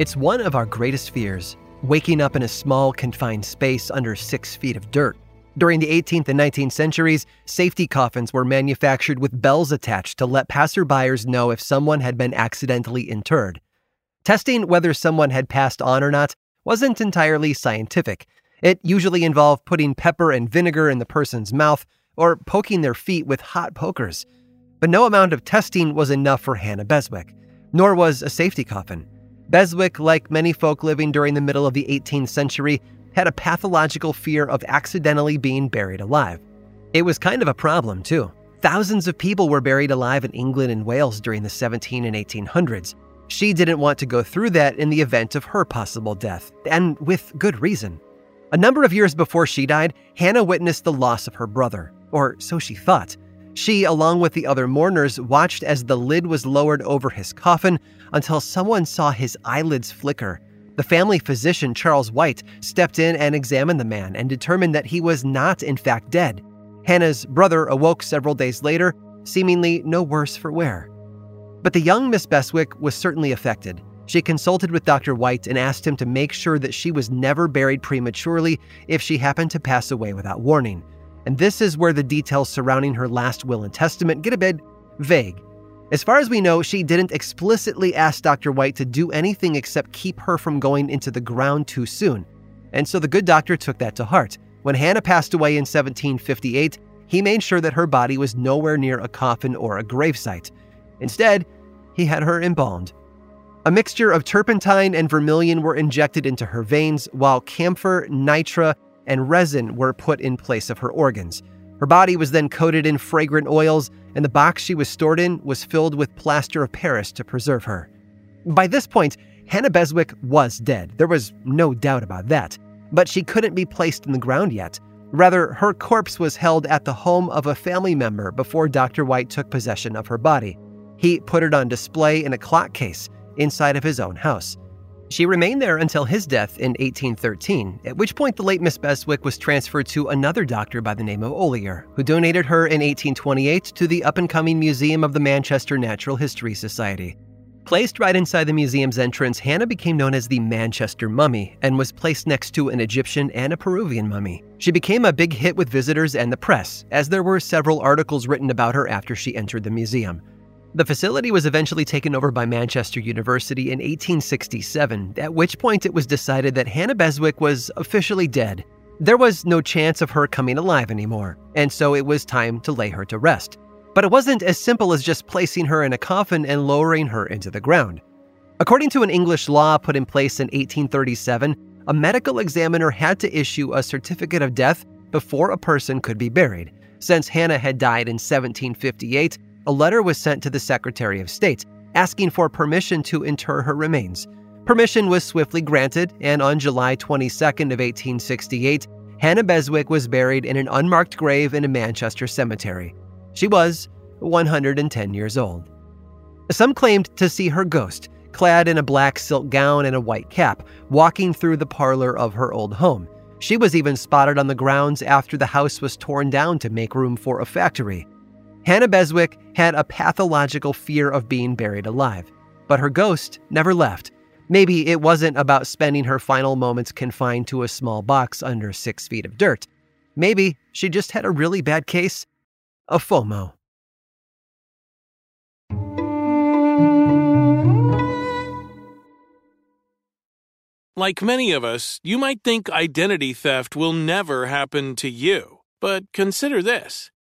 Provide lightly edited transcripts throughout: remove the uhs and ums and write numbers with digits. It's one of our greatest fears, waking up in a small, confined space under 6 feet of dirt. During the 18th and 19th centuries, safety coffins were manufactured with bells attached to let passerbyers know if someone had been accidentally interred. Testing whether someone had passed on or not wasn't entirely scientific. It usually involved putting pepper and vinegar in the person's mouth or poking their feet with hot pokers. But no amount of testing was enough for Hannah Beswick, nor was a safety coffin. Beswick, like many folk living during the middle of the 18th century, had a pathological fear of accidentally being buried alive. It was kind of a problem, too. Thousands of people were buried alive in England and Wales during the 1700s and 1800s. She didn't want to go through that in the event of her possible death, and with good reason. A number of years before she died, Hannah witnessed the loss of her brother, or so she thought. She, along with the other mourners, watched as the lid was lowered over his coffin until someone saw his eyelids flicker. The family physician, Charles White, stepped in and examined the man and determined that he was not, in fact, dead. Hannah's brother awoke several days later, seemingly no worse for wear. But the young Miss Beswick was certainly affected. She consulted with Dr. White and asked him to make sure that she was never buried prematurely if she happened to pass away without warning. And this is where the details surrounding her last will and testament get a bit vague. As far as we know, she didn't explicitly ask Dr. White to do anything except keep her from going into the ground too soon. And so the good doctor took that to heart. When Hannah passed away in 1758, he made sure that her body was nowhere near a coffin or a gravesite. Instead, he had her embalmed. A mixture of turpentine and vermilion were injected into her veins, while camphor, nitre, and resin were put in place of her organs. Her body was then coated in fragrant oils, and the box she was stored in was filled with plaster of Paris to preserve her. By this point, Hannah Beswick was dead. There was no doubt about that. But she couldn't be placed in the ground yet. Rather, her corpse was held at the home of a family member before Dr. White took possession of her body. He put it on display in a clock case inside of his own house. She remained there until his death in 1813, at which point the late Miss Beswick was transferred to another doctor by the name of Ollier, who donated her in 1828 to the up-and-coming Museum of the Manchester Natural History Society. Placed right inside the museum's entrance, Hannah became known as the Manchester Mummy and was placed next to an Egyptian and a Peruvian mummy. She became a big hit with visitors and the press, as there were several articles written about her after she entered the museum. The facility was eventually taken over by Manchester University in 1867, at which point it was decided that Hannah Beswick was officially dead. There was no chance of her coming alive anymore, and so it was time to lay her to rest. But it wasn't as simple as just placing her in a coffin and lowering her into the ground. According to an English law put in place in 1837, a medical examiner had to issue a certificate of death before a person could be buried. Since Hannah had died in 1758, a letter was sent to the Secretary of State asking for permission to inter her remains. Permission was swiftly granted, and on July 22nd of 1868, Hannah Beswick was buried in an unmarked grave in a Manchester cemetery. She was 110 years old. Some claimed to see her ghost, clad in a black silk gown and a white cap, walking through the parlor of her old home. She was even spotted on the grounds after the house was torn down to make room for a factory. Hannah Beswick had a pathological fear of being buried alive, but her ghost never left. Maybe it wasn't about spending her final moments confined to a small box under 6 feet of dirt. Maybe she just had a really bad case of FOMO. Like many of us, you might think identity theft will never happen to you. But consider this.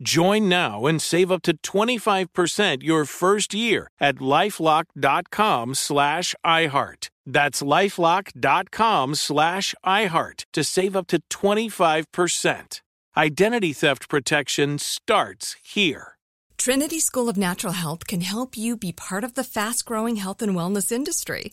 Join now and save up to 25% your first year at LifeLock.com/iHeart. That's LifeLock.com/iHeart to save up to 25%. Identity theft protection starts here. Trinity School of Natural Health can help you be part of the fast-growing health and wellness industry.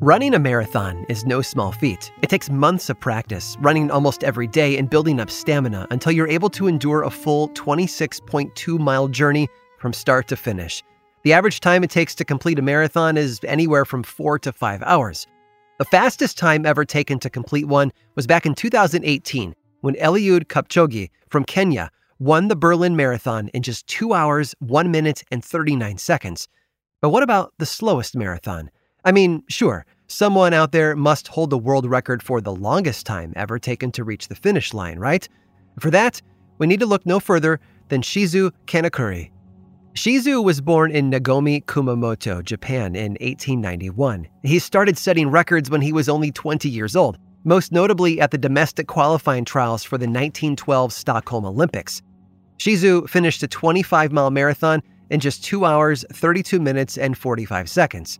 Running a marathon is no small feat. It takes months of practice, running almost every day and building up stamina until you're able to endure a full 26.2-mile journey from start to finish. The average time it takes to complete a marathon is anywhere from 4 to 5 hours. The fastest time ever taken to complete one was back in 2018 when Eliud Kipchoge from Kenya won the Berlin Marathon in just 2 hours, 1 minute, and 39 seconds. But what about the slowest marathon? I mean, sure, someone out there must hold the world record for the longest time ever taken to reach the finish line, right? For that, we need to look no further than Shizu Kanakuri. Shizu was born in Nagomi, Kumamoto, Japan in 1891. He started setting records when he was only 20 years old, most notably at the domestic qualifying trials for the 1912 Stockholm Olympics. Shizu finished a 25-mile marathon in just 2 hours, 32 minutes, and 45 seconds.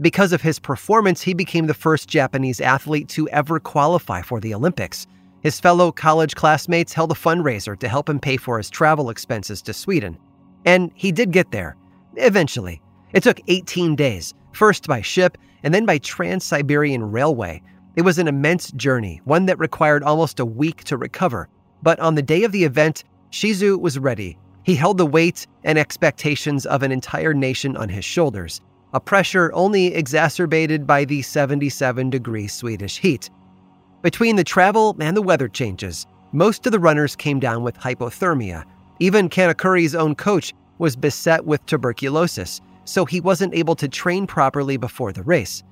Because of his performance, he became the first Japanese athlete to ever qualify for the Olympics. His fellow college classmates held a fundraiser to help him pay for his travel expenses to Sweden. And he did get there, eventually. It took 18 days, first by ship and then by Trans-Siberian Railway. It was an immense journey, one that required almost a week to recover. But on the day of the event, Shizu was ready. He held the weight and expectations of an entire nation on his shoulders, a pressure only exacerbated by the 77-degree Swedish heat. Between the travel and the weather changes, most of the runners came down with hypothermia. Even Kanakuri's own coach was beset with tuberculosis, so he wasn't able to train properly before the race.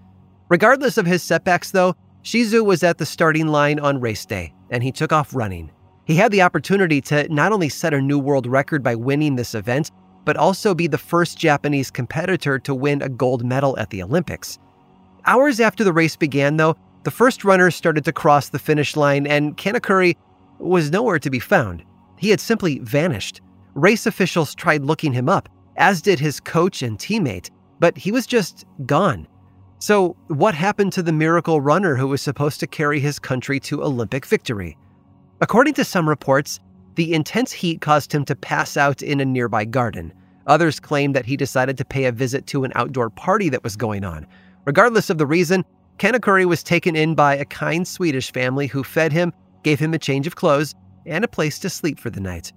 Regardless of his setbacks, though, Shizu was at the starting line on race day, and he took off running. He had the opportunity to not only set a new world record by winning this event, but also be the first Japanese competitor to win a gold medal at the Olympics. Hours after the race began, though, the first runners started to cross the finish line, and Kanakuri was nowhere to be found. He had simply vanished. Race officials tried looking him up, as did his coach and teammate, but he was just gone. So what happened to the miracle runner who was supposed to carry his country to Olympic victory? According to some reports, the intense heat caused him to pass out in a nearby garden. Others claim that he decided to pay a visit to an outdoor party that was going on. Regardless of the reason, Kanakuri was taken in by a kind Swedish family who fed him, gave him a change of clothes, and a place to sleep for the night.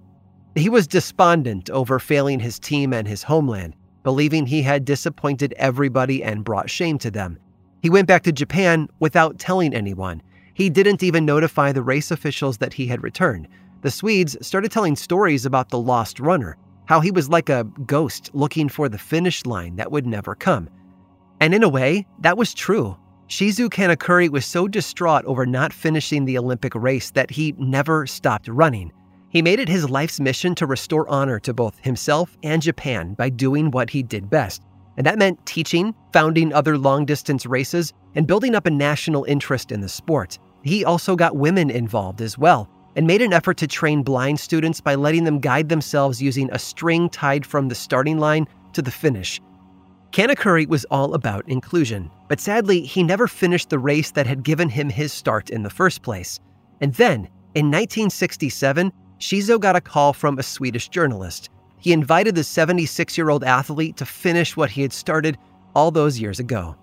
He was despondent over failing his team and his homeland, believing he had disappointed everybody and brought shame to them. He went back to Japan without telling anyone. He didn't even notify the race officials that he had returned. The Swedes started telling stories about the lost runner, how he was like a ghost looking for the finish line that would never come. And in a way, that was true. Shizu Kanakuri was so distraught over not finishing the Olympic race that he never stopped running. He made it his life's mission to restore honor to both himself and Japan by doing what he did best. And that meant teaching, founding other long-distance races, and building up a national interest in the sport. He also got women involved as well, and made an effort to train blind students by letting them guide themselves using a string tied from the starting line to the finish. Kanakuri was all about inclusion, but sadly, he never finished the race that had given him his start in the first place. And then, in 1967, Shizu got a call from a Swedish journalist. He invited the 76-year-old athlete to finish what he had started all those years ago.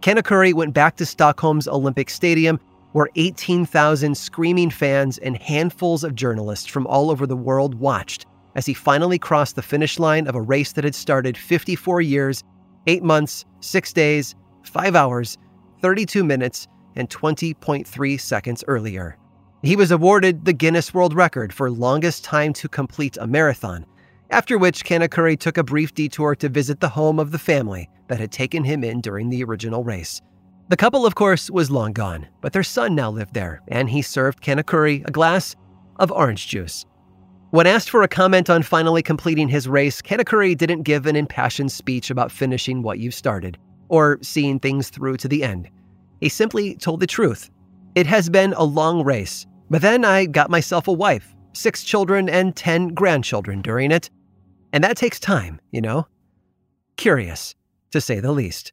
Kanakuri went back to Stockholm's Olympic Stadium, where 18,000 screaming fans and handfuls of journalists from all over the world watched as he finally crossed the finish line of a race that had started 54 years, 8 months, 6 days, 5 hours, 32 minutes, and 20.3 seconds earlier. He was awarded the Guinness World Record for longest time to complete a marathon, after which Kanakuri took a brief detour to visit the home of the family that had taken him in during the original race. The couple, of course, was long gone, but their son now lived there, and he served Kanakuri a glass of orange juice. When asked for a comment on finally completing his race, Kanakuri didn't give an impassioned speech about finishing what you've started, or seeing things through to the end. He simply told the truth. It has been a long race, but then I got myself a wife, 6 children, and 10 grandchildren during it. And that takes time, you know? Curious, to say the least.